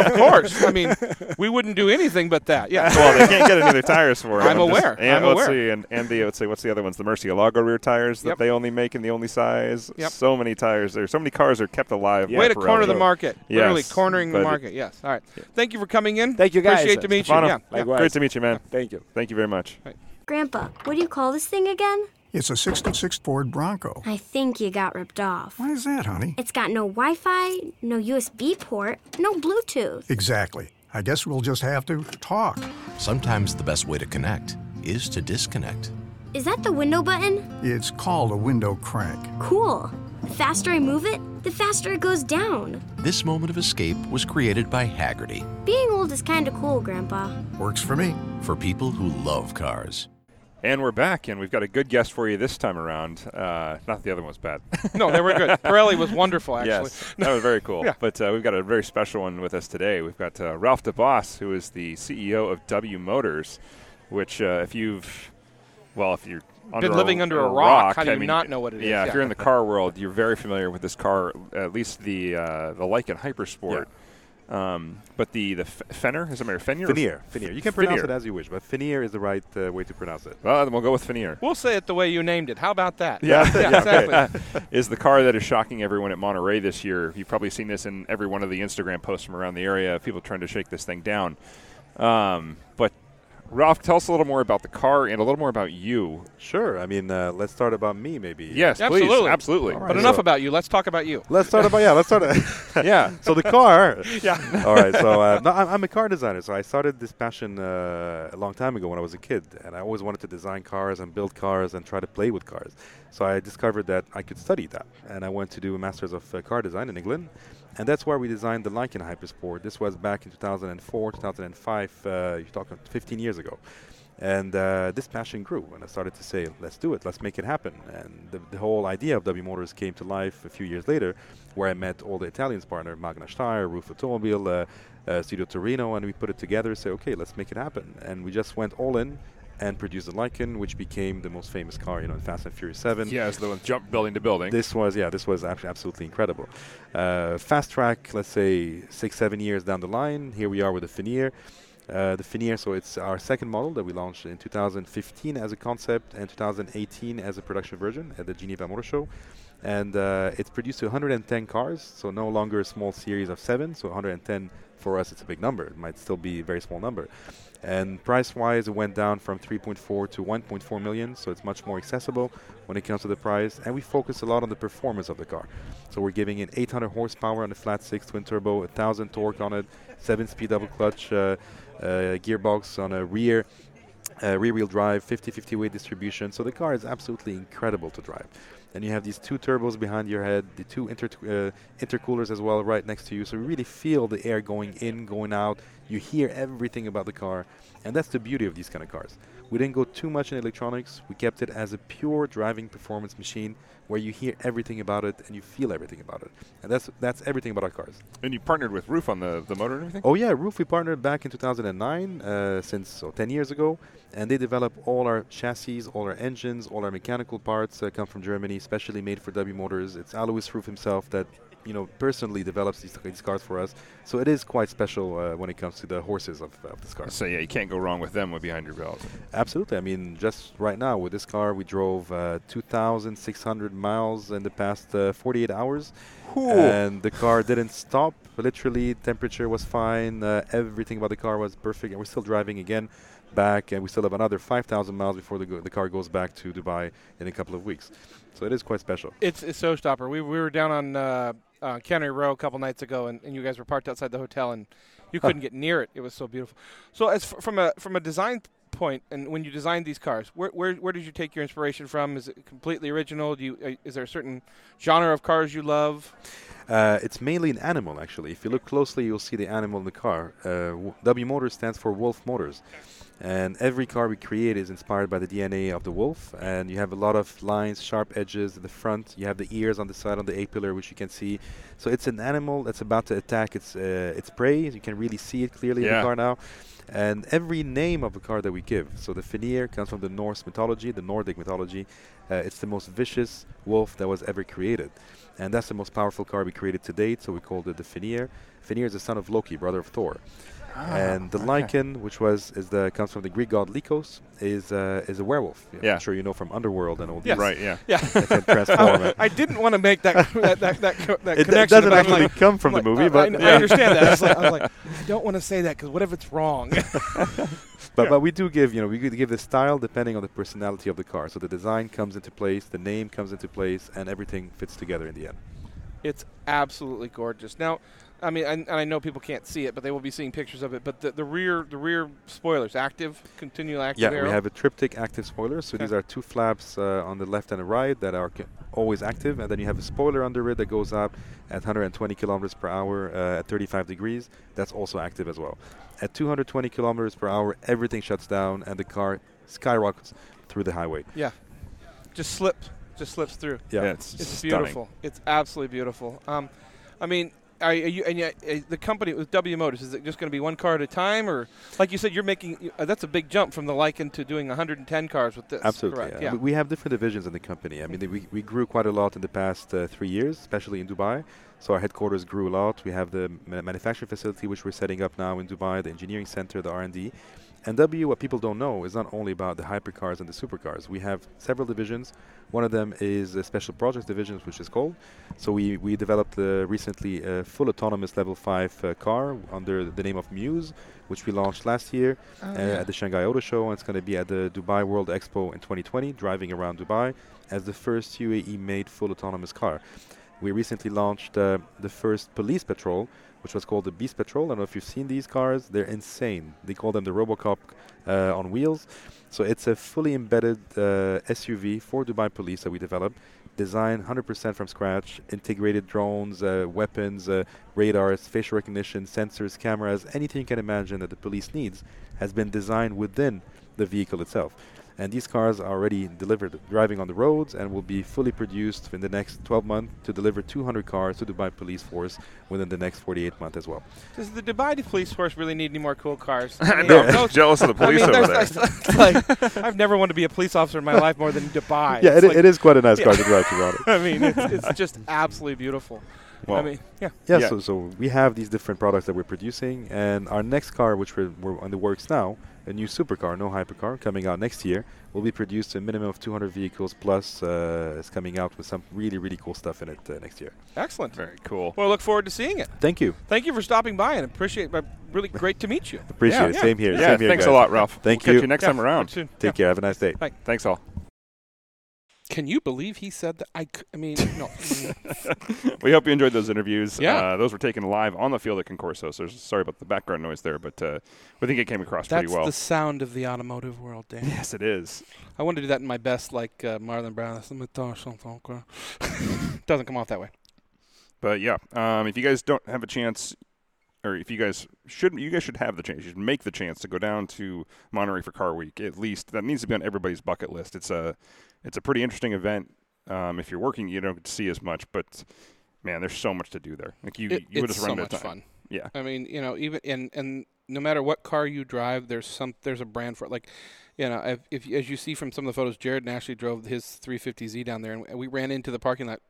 of course. I mean, we wouldn't do anything but that. Yeah. Well, they can't get any of their tires for it. I'm, I'm aware. Just, and I'm let's aware. See, and, and the, let's see, what's the other ones? The Murcielago rear tires that yep. they only make in the only size. Yep. So many tires there. So many cars are kept alive. Way to corner the market. Yes. Literally cornering the market. Yes. All right. Yeah. Thank you for coming in. Thank you, guys. Appreciate to meet you. Yeah. Likewise. Great to meet you, man. Yeah. Thank you. Thank you very much. Grandpa, what do you call this thing again? It's a sixty-six Ford Bronco. I think you got ripped off. Why is that, honey? It's got no Wi-Fi, no U S B port, no Bluetooth. Exactly. I guess we'll just have to talk. Sometimes the best way to connect is to disconnect. Is that the window button? It's called a window crank. Cool. The faster I move it, the faster it goes down. This moment of escape was created by Hagerty. Being old is kind of cool, Grandpa. Works for me. For people who love cars. And we're back, and we've got a good guest for you this time around. Uh, not the other one was bad. No, they were good. Pirelli was wonderful, actually. Yes, that was very cool. Yeah. But uh, we've got a very special one with us today. We've got uh, Ralph DeBoss, who is the C E O of W Motors, which uh, if you've, well, if you're under Been living a, under a rock, rock, how do you I mean, not know what it yeah, is? Yeah, if you're in the car world, you're very familiar with this car, at least the uh, the Lykan HyperSport. Yeah. Um, but the, the Fenyr, is it Fenyr? Fenyr. Fenyr. You can pronounce Fenyr. it as you wish, but Fenyr is the right uh, way to pronounce it. Well, then we'll go with Fenyr. We'll say it the way you named it. How about that? Yeah, yeah, yeah exactly. Okay. Is the car that is shocking everyone at Monterey this year. You've probably seen this in every one of the Instagram posts from around the area, people trying to shake this thing down. Um, but Ralph, tell us a little more about the car and a little more about you. Sure. I mean, uh, let's start about me, maybe. Yes, absolutely. Please. Absolutely. Right, but so enough about you. Let's talk about you. Let's start about, yeah, let's start. A yeah. So the car. Yeah. All right. So uh, no, I'm a car designer. So I started this passion uh, a long time ago when I was a kid. And I always wanted to design cars and build cars and try to play with cars. So I discovered that I could study that. And I went to do a master's of uh, car design in England. And that's where we designed the Lykan HyperSport. This was back in two thousand four, two thousand five, uh, you're talking fifteen years ago. And uh, this passion grew, and I started to say, let's do it, let's make it happen. And the, the whole idea of W Motors came to life a few years later, where I met all the Italians partner, Magna Steyr, Roof Automobile, uh, uh, Studio Torino, and we put it together and say, okay, let's make it happen. And we just went all in and produced the Lykan, which became the most famous car, you know, in Fast and Furious seven. Yeah, it's the one jump building to building. This was, yeah, this was absolutely incredible. Uh, fast track, let's say six, seven years down the line. Here we are with the Fenyr. Uh, the Fenyr, so it's our second model that we launched in two thousand fifteen as a concept and two thousand eighteen as a production version at the Geneva Motor Show. And uh, it's produced one hundred ten cars, so no longer a small series of seven. So one hundred ten for us, it's a big number. It might still be a very small number. And price-wise, it went down from three point four to one point four million, so it's much more accessible when it comes to the price. And we focus a lot on the performance of the car. So we're giving it eight hundred horsepower on a flat six twin turbo, one thousand torque on it, seven-speed double clutch uh, uh, gearbox on a rear, uh, rear-wheel drive, fifty-fifty weight distribution. So the car is absolutely incredible to drive. And you have these two turbos behind your head, the two inter- uh, intercoolers as well right next to you. So you really feel the air going in, going out. You hear everything about the car. And that's the beauty of these kind of cars. We didn't go too much in electronics. We kept it as a pure driving performance machine where you hear everything about it and you feel everything about it. And that's that's everything about our cars. And you partnered with Roof on the, the motor and everything? Oh, yeah. Roof, we partnered back in two thousand nine, uh, since so ten years ago. And they develop all our chassis, all our engines, all our mechanical parts uh, come from Germany, specially made for W Motors. It's Alois Roof himself that you know, personally develops these, these cars for us. So it is quite special uh, when it comes to the horses of, of this car. So, yeah, you can't go wrong with them with behind your belt. Absolutely. I mean, just right now with this car, we drove uh, two thousand six hundred miles in the past uh, forty-eight hours. Ooh. And the car didn't stop. Literally, temperature was fine. Uh, everything about the car was perfect. And we're still driving again back. And we still have another five thousand miles before the, go- the car goes back to Dubai in a couple of weeks. So it is quite special. It's a showstopper. We, we were down on... Uh Uh, Cannery Row a couple nights ago, and, and you guys were parked outside the hotel, and you couldn't get near it. It was so beautiful. So, as f- from a from a design point, and when you designed these cars, where where where did you take your inspiration from? Is it completely original? Do you uh, is there a certain genre of cars you love? Uh, it's mainly an animal, actually. If you look closely, you'll see the animal in the car. Uh, W Motors stands for Wolf Motors. And every car we create is inspired by the D N A of the wolf. And you have a lot of lines, sharp edges at the front. You have the ears on the side on the A-pillar, which you can see. So it's an animal that's about to attack its uh, its prey. You can really see it clearly yeah. in the car now. And every name of the car that we give, so the Fenyr comes from the Norse mythology, the Nordic mythology. Uh, it's the most vicious wolf that was ever created. And that's the most powerful car we created to date, so we called it the Fenyr. Fenyr is the son of Loki, brother of Thor. Ah, and the okay. Lykan, which was is the comes from the Greek god Lykos, is uh, is a werewolf. Yeah, yeah. I'm sure you know from Underworld and all these. Yes. Right, yeah. yeah. I, I didn't want to make that that that, that, co- that it connection. It doesn't actually like, come from like, the movie, uh, but I, yeah. I understand that. I was like, I, was like, I don't want to say that because what if it's wrong? But yeah. but we do give you know we give the style depending on the personality of the car. So the design comes into place, the name comes into place, and everything fits together in the end. It's absolutely gorgeous. Now, I mean, and, and I know people can't see it, but they will be seeing pictures of it. But the, the rear, the rear spoilers, active, continual active. Yeah, arrow. We have a triptych active spoiler. So okay. these are two flaps uh, on the left and the right that are c- always active, and then you have a spoiler under it that goes up at one hundred twenty kilometers per hour uh, at thirty-five degrees. That's also active as well. At two hundred twenty kilometers per hour, everything shuts down, and the car skyrockets through the highway. Yeah, just slips, just slips through. Yeah, yeah it's, it's beautiful. It's absolutely beautiful. Um, I mean. Are you, and yet, uh, the company with W Motors, is it just going to be one car at a time, or like you said, you're making uh, that's a big jump from the Lykan to doing one hundred ten cars with this. Absolutely, yeah. yeah. We have different divisions in the company. I mean, mm-hmm. we we grew quite a lot in the past uh, three years, especially in Dubai. So our headquarters grew a lot. We have the ma- manufacturing facility which we're setting up now in Dubai, the engineering center, the R and D. And W, what people don't know, is not only about the hypercars and the supercars. We have several divisions. One of them is a special projects division, which is called. So we, we developed uh, recently a full autonomous level five uh, car under the name of Muse, which we launched last year oh, uh, yeah. at the Shanghai Auto Show. And it's going to be at the Dubai World Expo in twenty twenty, driving around Dubai as the first U A E-made full autonomous car. We recently launched uh, the first police patrol, which was called the Beast Patrol. I don't know if you've seen these cars. They're insane. They call them the RoboCop uh, on wheels. So it's a fully embedded uh, S U V for Dubai Police that we developed, designed one hundred percent from scratch, integrated drones, uh, weapons, uh, radars, facial recognition, sensors, cameras, anything you can imagine that the police needs has been designed within the vehicle itself. And these cars are already delivered, driving on the roads, and will be fully produced in the next twelve months to deliver two hundred cars to Dubai Police Force within the next forty-eight months as well. Does the Dubai Police Force really need any more cool cars? I know. I'm so jealous of the police I mean, over there. Like, I've never wanted to be a police officer in my life more than Dubai. Yeah, it, like it is quite a nice yeah. car to drive around it. I mean, it's, it's just absolutely beautiful. Well, I mean, yeah. Yeah, yeah. So, so we have these different products that we're producing, and our next car, which we're, we're on the works now, a new supercar, no hypercar, coming out next year, will be produced a minimum of two hundred vehicles plus. Uh, it's coming out with some really, really cool stuff in it uh, next year. Excellent. Very cool. Well, I look forward to seeing it. Thank you. Thank you for stopping by, and appreciate it. Really great to meet you. Appreciate yeah, it. Yeah. Same here. Yeah, Same yeah here, thanks guys. a lot, Ralph. Thank we'll you. Catch you next yeah, time around. Take yeah. care. Have a nice day. Bye. Thanks all. Can you believe he said that? I, c- I mean, no. We hope you enjoyed those interviews. Yeah. Uh, those were taken live on the field at Concorso. So sorry about the background noise there, but uh, we think it came across That's pretty well. That's the sound of the automotive world, Dan. Yes, it is. I want to do that in my best, like uh, Marlon Brown. Doesn't come off that way. But, yeah, um, if you guys don't have a chance, or if you guys should, you guys should have the chance. You should make the chance to go down to Monterey for Car Week, at least. That needs to be on everybody's bucket list. It's a... It's a pretty interesting event. Um, if you're working, you don't get to see as much, but man, there's so much to do there. Like you, it, you would just run out of time. It's so much fun. Yeah. I mean, you know, even and and no matter what car you drive, there's some there's a brand for it. Like, you know, if, if as you see from some of the photos, Jared and Ashley drove his three fifty Z down there, and we ran into the parking lot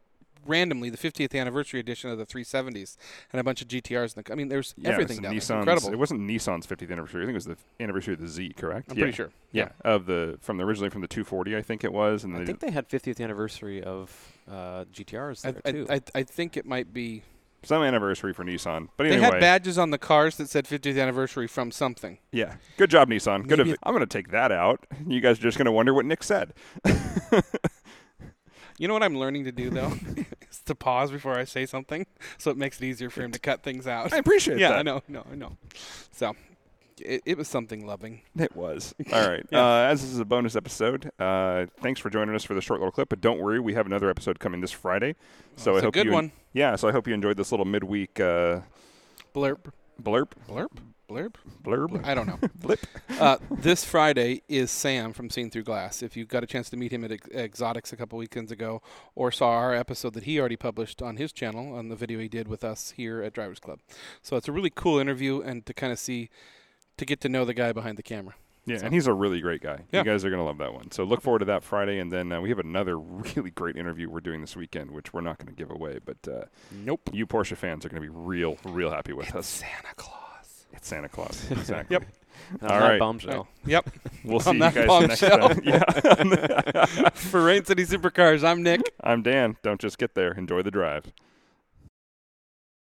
randomly, the fiftieth anniversary edition of the three seventies, and a bunch of G T Rs. In the, I mean, there's yeah, everything down Nissan's, there. Incredible. It wasn't Nissan's fiftieth anniversary. I think it was the anniversary of the Z, correct? I'm yeah. pretty sure. Yeah. yeah, of the from the originally from the two forty, I think it was. And I think they had fiftieth anniversary of uh, G T Rs there, I, too. I, I, I think it might be. Some anniversary for Nissan. But anyway. They had badges on the cars that said fiftieth anniversary from something. Yeah. Good job, Nissan. Good. Av- I'm going to take that out. You guys are just going to wonder what Nick said. You know what I'm learning to do, though? Is to pause before I say something, so it makes it easier for him to cut things out. I appreciate yeah, that. Yeah, I know, no, I know. So, It, it was something loving. It was. All right. Yeah. Uh, as this is a bonus episode, uh, thanks for joining us for this short little clip. But don't worry, we have another episode coming this Friday. So well, I hope a good you one. En- yeah. So I hope you enjoyed this little midweek uh, blurb. Blurb. Blurb. Blurb. Blurb. I don't know. Blip. Uh, this Friday is Sam from Seen Through Glass. If you got a chance to meet him at Ex- Exotics a couple weekends ago, or saw our episode that he already published on his channel on the video he did with us here at Drivers Club. So it's a really cool interview, and to kind of see, to get to know the guy behind the camera. Yeah, so. And he's a really great guy. Yeah. You guys are going to love that one. So look forward to that Friday. And then uh, we have another really great interview we're doing this weekend, which we're not going to give away. But uh, nope. You Porsche fans are going to be real, real happy with it's us. Santa Claus. It's Santa Claus. Exactly. Yep. All on right. That bombshell. Yep. We'll see you guys next time. Yeah. For Rain City Supercars, I'm Nick. I'm Dan. Don't just get there. Enjoy the drive.